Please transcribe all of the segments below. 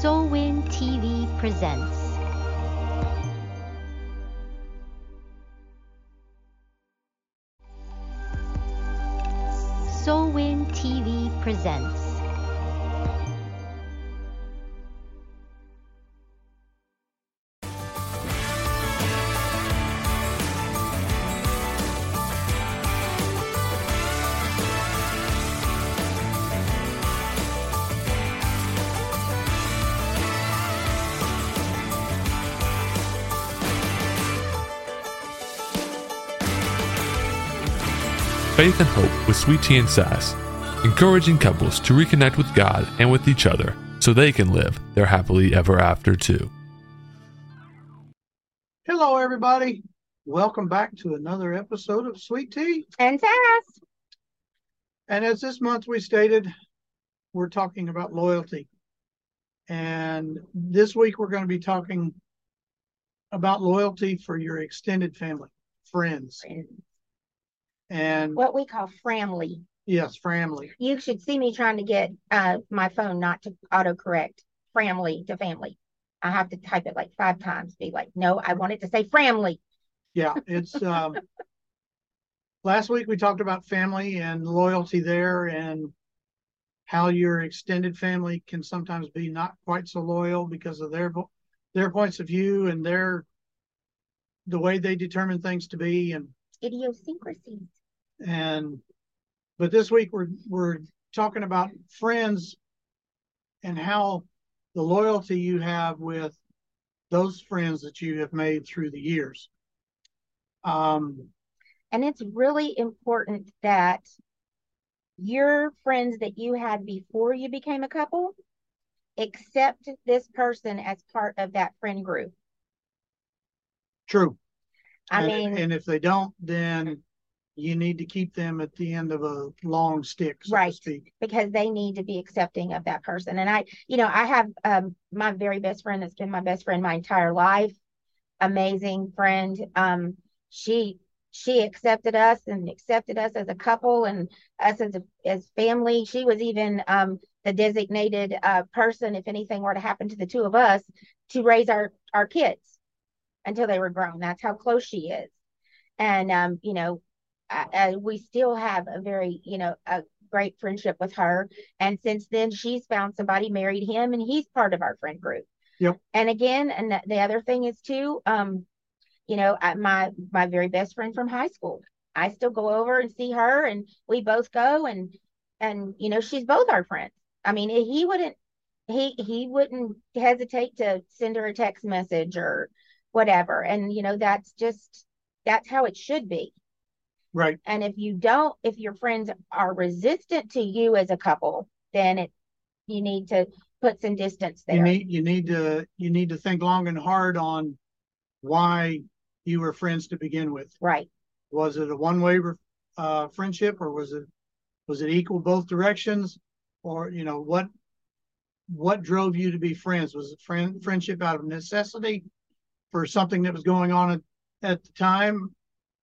Solwin TV presents. Solwin TV presents. Faith and hope with Sweet Tea and Sass, encouraging couples to reconnect with God and with each other so they can live their happily ever after too. Hello, everybody. Welcome back to another episode of Sweet Tea and Sass. And as this month we stated, we're talking about loyalty. And this week we're going to be talking about loyalty for your extended family, friends. And what we call Framley. Yes, Framley. You should see me trying to get my phone not to autocorrect Framley to family. I have to type it like 5 times. Be like, no, I wanted to say Framley. Yeah, it's last week we talked about family and loyalty there, and how your extended family can sometimes be not quite so loyal because of their points of view and the way they determine things to be and idiosyncrasies. But this week we're talking about friends and how the loyalty you have with those friends that you have made through the years. And it's really important that your friends that you had before you became a couple accept this person as part of that friend group. True. I mean, if they don't, then you need to keep them at the end of a long stick, so to speak. Because they need to be accepting of that person. And I have my very best friend that's been my best friend my entire life. Amazing friend. She accepted us as a couple and us as family. She was even the designated person, if anything were to happen to the two of us, to raise our kids until they were grown. That's how close she is. And, we still have a very, a great friendship with her. And since then she's found somebody, married him, and he's part of our friend group. Yep. And again, and the other thing is too, my very best friend from high school, I still go over and see her, and we both go and she's both our friends. I mean, he wouldn't hesitate to send her a text message or whatever. And, that's how it should be. Right. And if your friends are resistant to you as a couple, then you need to put some distance there. You need to think long and hard on why you were friends to begin with. Right. Was it a one-way friendship, or was it equal both directions? Or, what drove you to be friends? Was it friendship out of necessity for something that was going on at the time?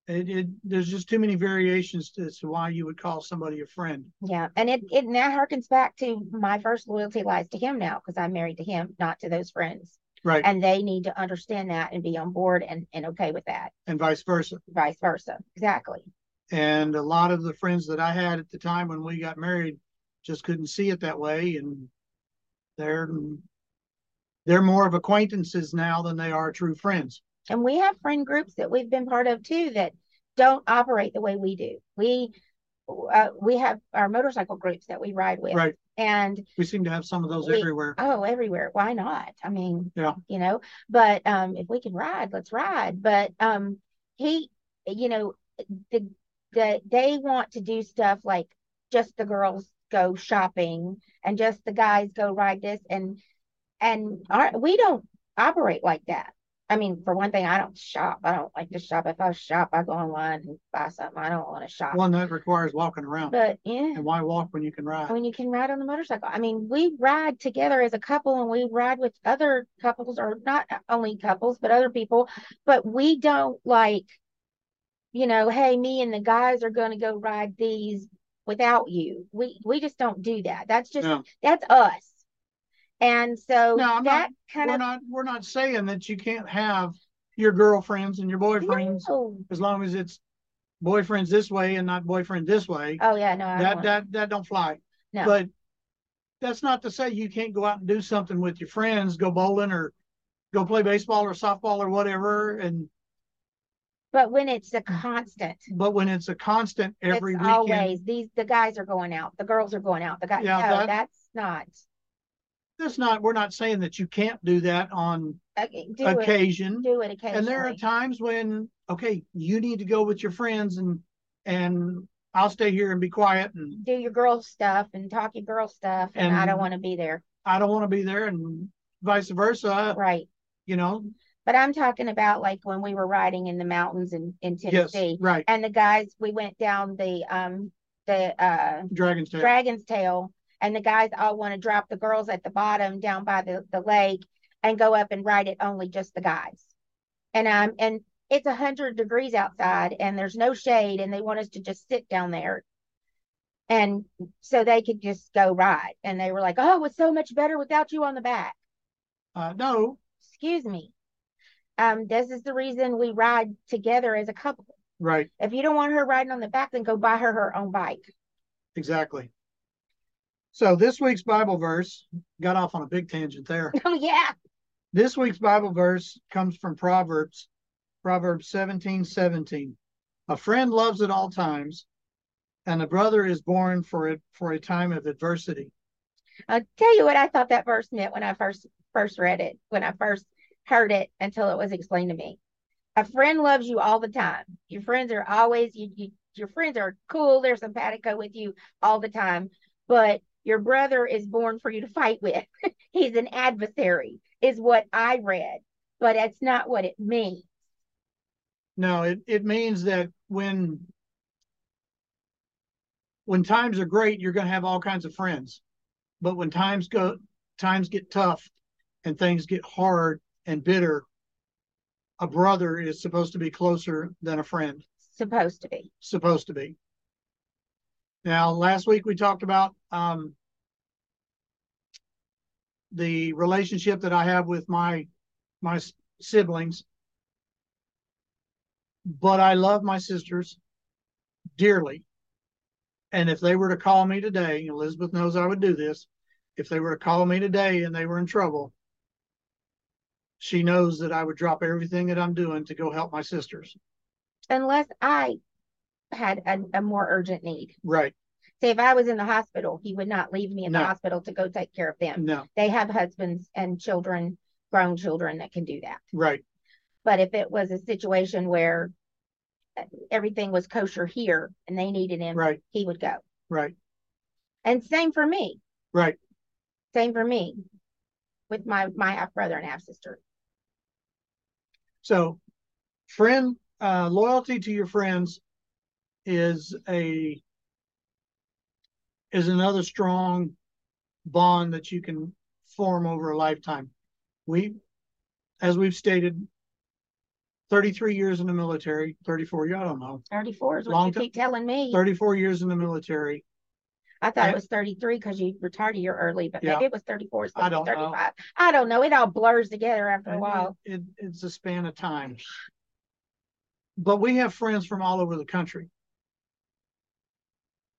There's just too many variations as to why you would call somebody a friend. Yeah, and it now harkens back to my first loyalty lies to him now, because I'm married to him, not to those friends. Right. And they need to understand that and be on board and okay with that. And vice versa. Vice versa, exactly. And a lot of the friends that I had at the time when we got married just couldn't see it that way, and they're more of acquaintances now than they are true friends. And we have friend groups that we've been part of too that don't operate the way we do. We have our motorcycle groups that we ride with. Right. And we seem to have some of those everywhere. Oh, everywhere. Why not? I mean, but if we can ride, let's ride. But they want to do stuff like just the girls go shopping and just the guys go ride this. And we don't operate like that. I mean, for one thing, I don't shop. I don't like to shop. If I shop, I go online and buy something. I don't want to shop. Well, that requires walking around. But and why walk when you can ride? When you can ride on the motorcycle. I mean, we ride together as a couple, and we ride with other couples, or not only couples, but other people. But we don't like, hey, me and the guys are going to go ride these without you. We just don't do that. That's us. And so we're not saying that you can't have your girlfriends and your boyfriends, no, as long as it's boyfriends this way and not boyfriend this way. Oh yeah, no, that don't fly. No. But that's not to say you can't go out and do something with your friends, go bowling or go play baseball or softball or whatever. And but when it's a constant. But when it's a constant every weekend. Always the guys are going out, the girls are going out. The guys, yeah, no, that's not. We're not saying that you can't do that on occasion. Do it occasionally. And there are times when, okay, you need to go with your friends, and I'll stay here and be quiet and do your girl stuff and talk your girl stuff, and I don't want to be there. I don't want to be there, and vice versa. Right. You know. But I'm talking about like when we were riding in the mountains in Tennessee. Yes, right. And the guys, we went down the Dragon's Tail. And the guys all want to drop the girls at the bottom down by the lake and go up and ride it only just the guys. And and it's 100 degrees outside and there's no shade and they want us to just sit down there. And so they could just go ride. And they were like, oh, it's so much better without you on the back. No. Excuse me. This is the reason we ride together as a couple. Right. If you don't want her riding on the back, then go buy her own bike. Exactly. So this week's Bible verse, got off on a big tangent there. Oh, yeah. This week's Bible verse comes from Proverbs 17:17. A friend loves at all times, and a brother is born for a time of adversity. I'll tell you what I thought that verse meant when I first read it, when I first heard it, until it was explained to me. A friend loves you all the time. Your friends are always, your friends are cool. They're simpatico with you all the time. But your brother is born for you to fight with. He's an adversary, is what I read. But that's not what it means. No, it means that when times are great, you're going to have all kinds of friends. But when times get tough and things get hard and bitter, a brother is supposed to be closer than a friend. Supposed to be. Supposed to be. Now, last week we talked about the relationship that I have with my siblings, but I love my sisters dearly. And if they were to call me today, Elizabeth knows I would do this. If they were to call me today and they were in trouble, she knows that I would drop everything that I'm doing to go help my sisters. Unless I had a more urgent need. Right. Say if I was in the hospital, he would not leave me in the hospital to go take care of them. No. They have husbands and children, grown children that can do that. Right. But if it was a situation where everything was kosher here and they needed him, right, he would go. Right. And same for me. Right. Same for me with my half brother and half sister. So friend, loyalty to your friends is another strong bond that you can form over a lifetime. As we've stated, 33 years in the military, 34, I don't know. 34 is what you keep telling me. 34 years in the military. I thought it was 33 because you retired a year early, but maybe it was 34. I don't know. I don't know. It all blurs together after a while. It's a span of time. But we have friends from all over the country.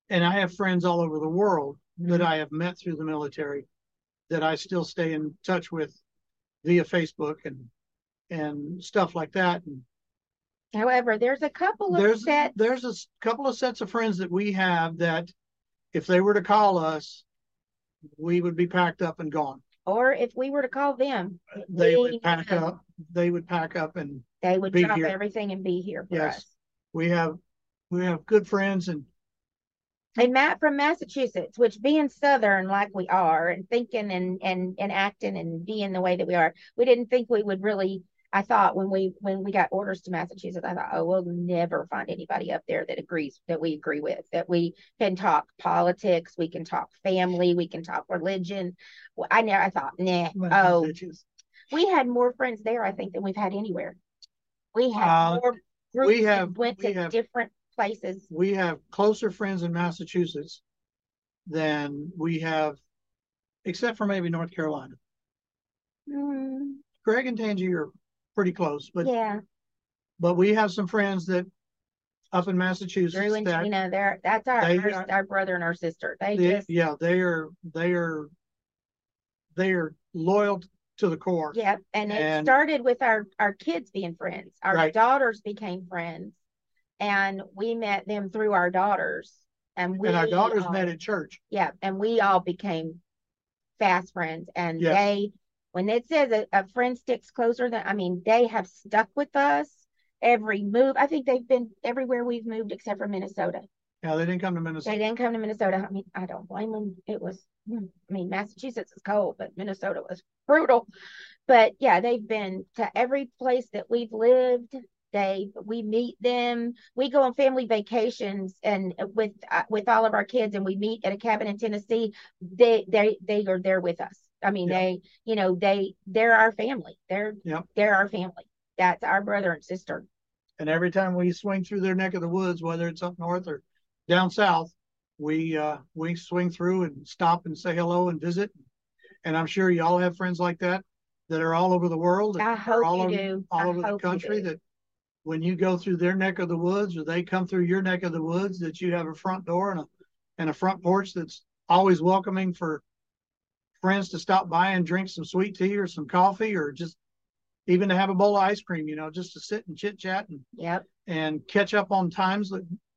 And I have friends all over the world that I have met through the military that I still stay in touch with via Facebook and stuff like that. And however, there's a couple of sets of friends that we have that if they were to call us, we would be packed up and gone. Or if we were to call them, they would pack up. They would pack up and they would drop everything and be here for us. We have good friends. And Matt from Massachusetts, which being Southern like we are and thinking and acting and being the way that we are, we didn't think we would really, I thought when we got orders to Massachusetts, I thought, oh, we'll never find anybody up there that we agree with, that we can talk politics, we can talk family, we can talk religion. Well, I thought, nah. Oh, we had more friends there, I think, than we've had anywhere. We have more groups that went to different places. We have closer friends in Massachusetts than we have except for maybe North Carolina. Greg and Tangy are pretty close, but yeah. But we have some friends that up in Massachusetts. Drew and Gina, that's our brother and our sister. They are loyal to the core. Yeah, and it started with our kids being friends. Our daughters became friends, and we met them through our daughters. And our daughters met at church. Yeah, and we all became fast friends. And they, when it says a friend sticks closer than, I mean, they have stuck with us every move. I think they've been everywhere we've moved except for Minnesota. Yeah, they didn't come to Minnesota. I mean, I don't blame them. It was, I mean, Massachusetts is cold, but Minnesota was brutal. But yeah, they've been to every place that we've lived. We meet them. We go on family vacations and with all of our kids, and we meet at a cabin in Tennessee. They are there with us. I mean, they're our family. They're our family. That's our brother and sister. And every time we swing through their neck of the woods, whether it's up north or down south, we swing through and stop and say hello and visit. And I'm sure you all have friends like that that are all over the world. I hope you do. All over the country. That when you go through their neck of the woods, or they come through your neck of the woods, that you have a front door and a front porch that's always welcoming for friends to stop by and drink some sweet tea or some coffee, or just even to have a bowl of ice cream, just to sit and chit chat and catch up on times.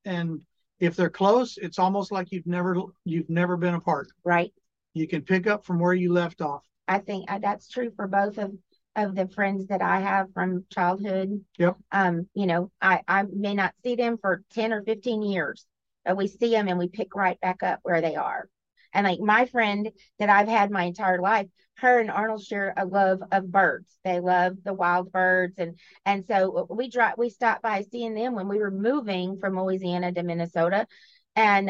And if they're close, it's almost like you've never been apart. Right. You can pick up from where you left off. I think that's true for both of the friends that I have from childhood. Yep. I may not see them for 10 or 15 years, but we see them and we pick right back up where they are. And like my friend that I've had my entire life, her and Arnold share a love of birds. They love the wild birds. And so we stopped by seeing them when we were moving from Louisiana to Minnesota, and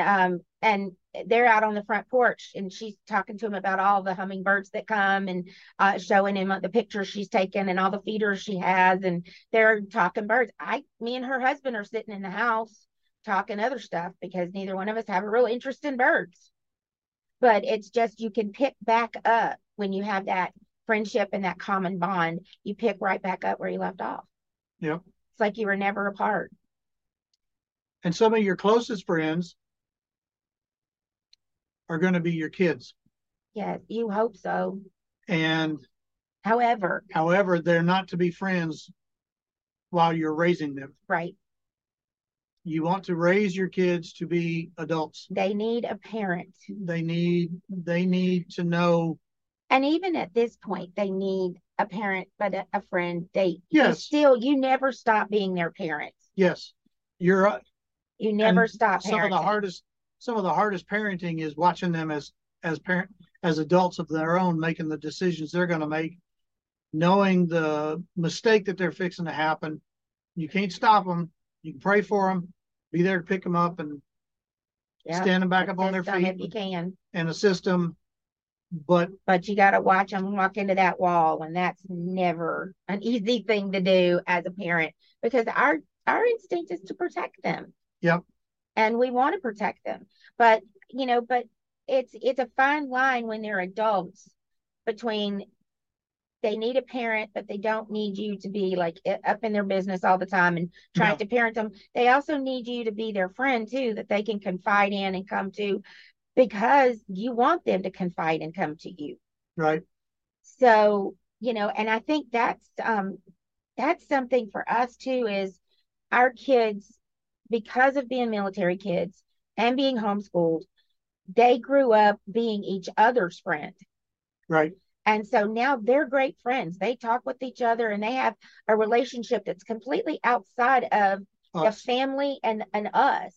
they're out on the front porch, and she's talking to him about all the hummingbirds that come, and showing him the pictures she's taken and all the feeders she has, and they're talking birds. Me and her husband are sitting in the house talking other stuff because neither one of us have a real interest in birds. But it's just, you can pick back up when you have that friendship and that common bond. You pick right back up where you left off. Yeah. It's like you were never apart. And some of your closest friends are going to be your kids. Yes, you hope so. And however, they're not to be friends while you're raising them. Right. You want to raise your kids to be adults. They need a parent. They need to know. And even at this point, they need a parent, but a friend. You never stop being their parent. Yes, you're right. You never stop parenting. Some of the hardest parenting is watching them as adults of their own, making the decisions they're going to make, knowing the mistake that they're fixing to happen. You can't stop them. You can pray for them, be there to pick them up, and stand them back up on their feet if you can, and assist them. But you got to watch them walk into that wall, and that's never an easy thing to do as a parent, because our instinct is to protect them. Yep. And we want to protect them, but it's a fine line when they're adults between they need a parent, but they don't need you to be like up in their business all the time and trying to parent them. They also need you to be their friend too, that they can confide in and come to, because you want them to confide and come to you. Right. So, and I think that's something for us too, is our kids, because of being military kids and being homeschooled, they grew up being each other's friend. Right. And so now they're great friends. They talk with each other, and they have a relationship that's completely outside of us, the family and us.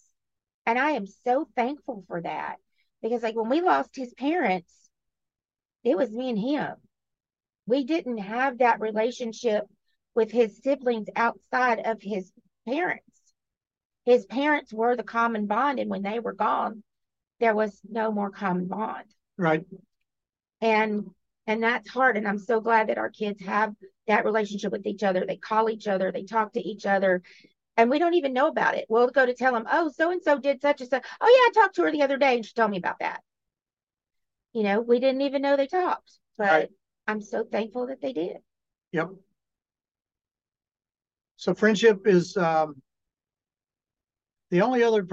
And I am so thankful for that, because like when we lost his parents, it was me and him. We didn't have that relationship with his siblings outside of his parents. His parents were the common bond, and when they were gone, there was no more common bond. Right. And that's hard. And I'm so glad that our kids have that relationship with each other. They call each other. They talk to each other. And we don't even know about it. We'll go to tell them, oh, so-and-so did such and such. Oh, yeah, I talked to her the other day, and she told me about that. you know, we didn't even know they talked, but right. I'm so thankful that they did. Yep. So friendship is the only other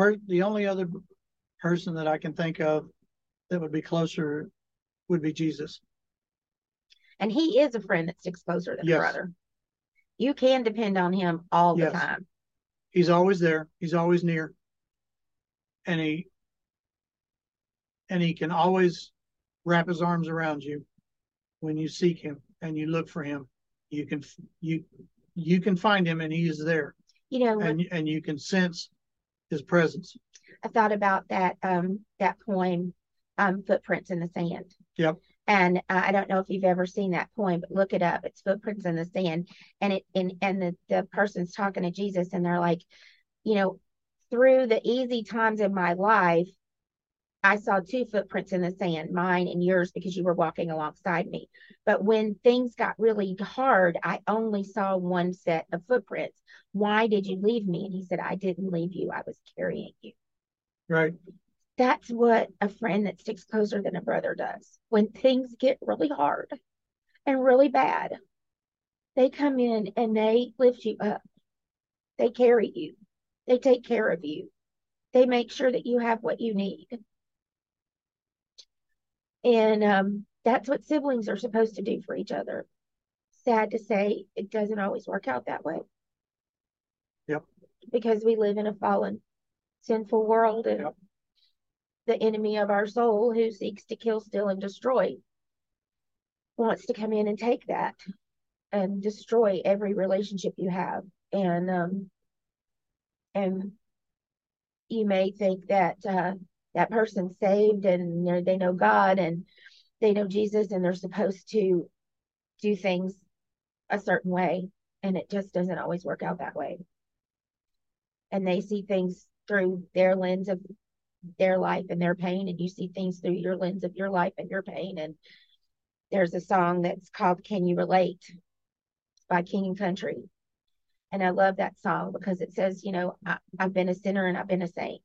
person that I can think of that would be closer would be Jesus. And he is a friend that sticks closer than a brother. You can depend on him all the time. He's always there. He's always near. And he can always wrap his arms around you when you seek him and you look for him. You can find him, and he is there. You know, and you can sense his presence. I thought about that that poem, Footprints in the Sand. Yep. And I don't know if you've ever seen that poem, but look it up. It's Footprints in the Sand, and the person's talking to Jesus, and they're like, you know, through the easy times in my life, I saw two footprints in the sand, mine and yours, because you were walking alongside me. But when things got really hard, I only saw one set of footprints. Why did you leave me? And he said, I didn't leave you. I was carrying you. Right. That's what a friend that sticks closer than a brother does. When things get really hard and really bad, they come in and they lift you up. They carry you. They take care of you. They make sure that you have what you need. And that's what siblings are supposed to do for each other. Sad to say, it doesn't always work out that way. Yep. Because we live in a fallen, sinful world, and the enemy of our soul, who seeks to kill, steal, and destroy, wants to come in and take that and destroy every relationship you have. And you may think that that person's saved and they know God and they know Jesus and they're supposed to do things a certain way, and it just doesn't always work out that way. And they see things through their lens of their life and their pain, and you see things through your lens of your life and your pain. And there's a song that's called Can You Relate by King and Country. And I love that song because it says, you know, I've been a sinner and I've been a saint.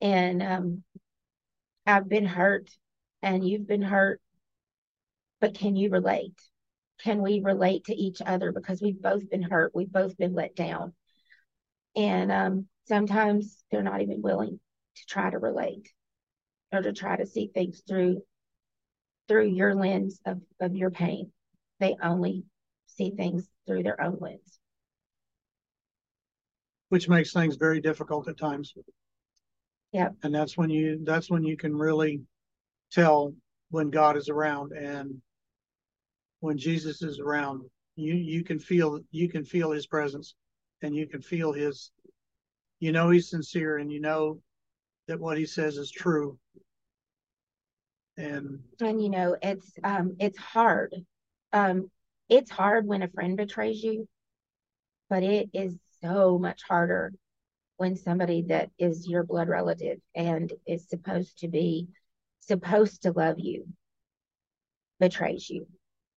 And I've been hurt and you've been hurt, but can you relate? Can we relate to each other? Because we've both been hurt. We've both been let down. And sometimes they're not even willing to try to relate or to try to see things through your lens of your pain. They only see things through their own lens. Which makes things very difficult at times. Yeah. And that's when you can really tell when God is around and when Jesus is around, you can feel his presence, and you can feel his, you know, he's sincere, and you know that what he says is true. And you know, it's hard. It's hard when a friend betrays you, but it is so much harder when somebody that is your blood relative and is supposed to love you, betrays you.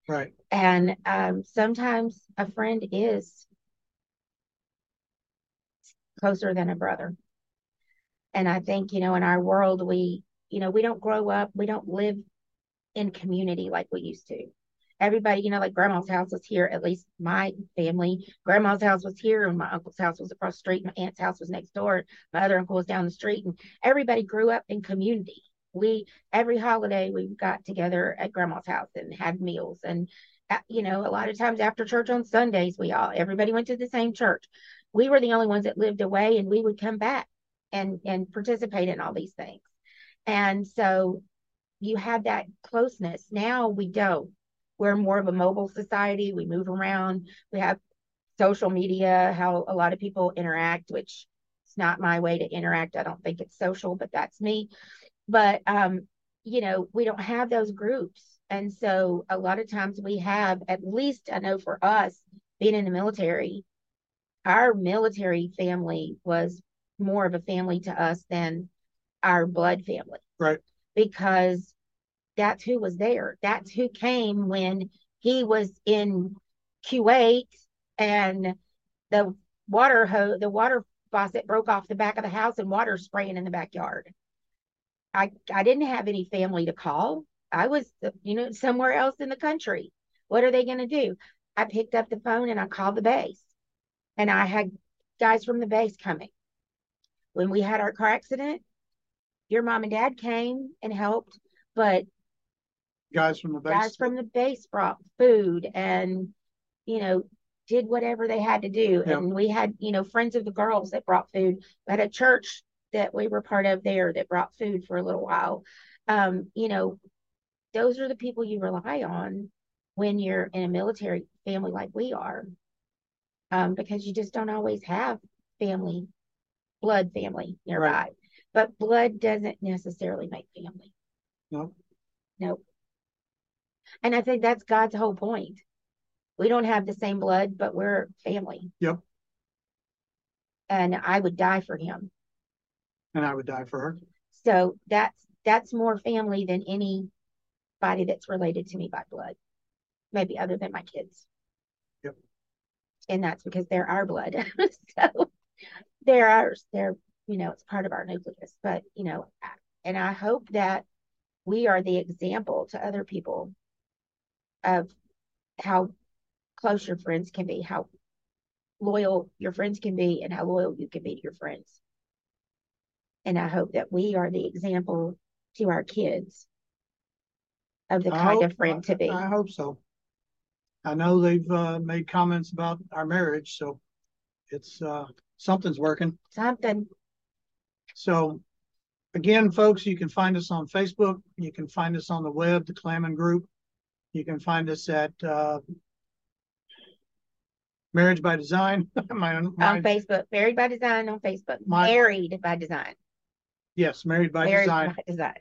Right. And sometimes a friend is closer than a brother. And I think, you know, in our world, we don't grow up, we don't live in community like we used to. Everybody, you know, like grandma's house was here, at least my family. Grandma's house was here, and my uncle's house was across the street. My aunt's house was next door. My other uncle was down the street. And everybody grew up in community. Every holiday, we got together at grandma's house and had meals. And, you know, a lot of times after church on Sundays, everybody went to the same church. We were the only ones that lived away, and we would come back and participate in all these things. And so you had that closeness. Now we don't. We're more of a mobile society. We move around. We have social media, how a lot of people interact, which it's not my way to interact. I don't think it's social, but that's me. But, you know, we don't have those groups. And so a lot of times we have, at least I know for us, being in the military, our military family was more of a family to us than our blood family. Right. Because that's who was there. That's who came when he was in Kuwait and the water faucet broke off the back of the house and water spraying in the backyard. I didn't have any family to call. I was, you know, somewhere else in the country. What are they going to do? I picked up the phone and I called the base, and I had guys from the base coming. When we had our car accident, your mom and dad came and helped, but guys from the base brought food and, you know, did whatever they had to do. Yep. And we had, you know, friends of the girls that brought food. We had a church that we were part of there that brought food for a little while. You know, those are the people you rely on when you're in a military family like we are, because you just don't always have family, blood family nearby. Right. But blood doesn't necessarily make family. No. Nope. And I think that's God's whole point. We don't have the same blood, but we're family. Yep. And I would die for him. And I would die for her. So that's more family than anybody that's related to me by blood. Maybe other than my kids. Yep. And that's because they're our blood. So they're ours. They're, you know, it's part of our nucleus. But, you know, and I hope that we are the example to other people of how close your friends can be, how loyal your friends can be, and how loyal you can be to your friends. And I hope that we are the example to our kids of the kind of friend to be. I hope so. I know they've made comments about our marriage, so it's something's working. Something. So, again, folks, you can find us on Facebook. You can find us on the web, The Clamman Group. You can find us at Marriage by Design. On Facebook. Married by Design on Facebook. Married by Design. Yes, Married by Design.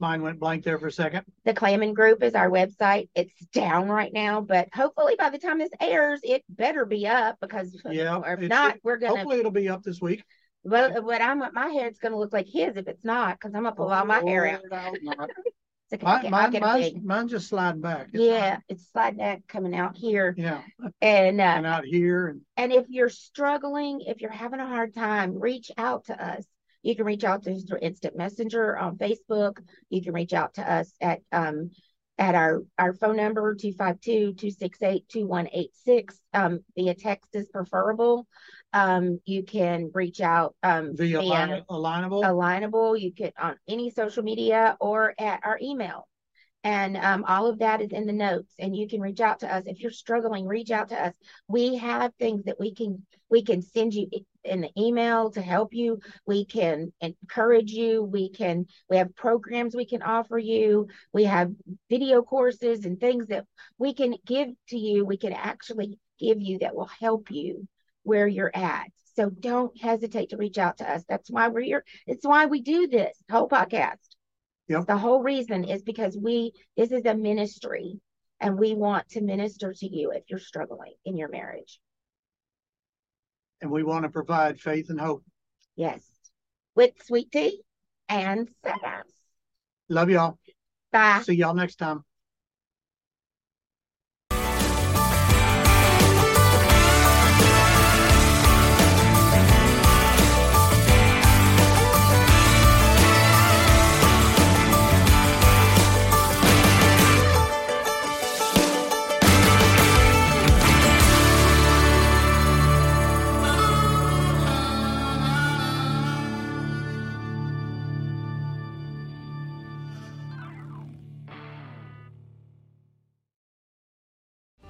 Mine went blank there for a second. The Clamman Group is our website. It's down right now, but hopefully by the time this airs, it better be up, because if not, we're going to... Hopefully it'll be up this week. Well, but my hair's going to look like his if it's not, because I'm going to pull all my hair out. Okay, mine's just sliding back. It's sliding back, coming out here. Yeah. And out here. And if you're struggling, if you're having a hard time, reach out to us. You can reach out to us through Instant Messenger on Facebook. You can reach out to us at our phone number, 252-268-2186. Via text is preferable. You can reach out via Alignable. You could on any social media or at our email. And all of that is in the notes, and you can reach out to us. If you're struggling, reach out to us. We have things that we can send you in the email to help you. We can encourage you. We have programs we can offer you. We have video courses and things that we can give to you. We can actually give you that will help you where you're at. So don't hesitate to reach out to us. That's why we're here. It's why we do this whole podcast. Yep. The whole reason is because this is a ministry, and we want to minister to you if you're struggling in your marriage. And we want to provide faith and hope. Yes. With Sweet Tea and Sass. Love y'all. Bye. See y'all next time.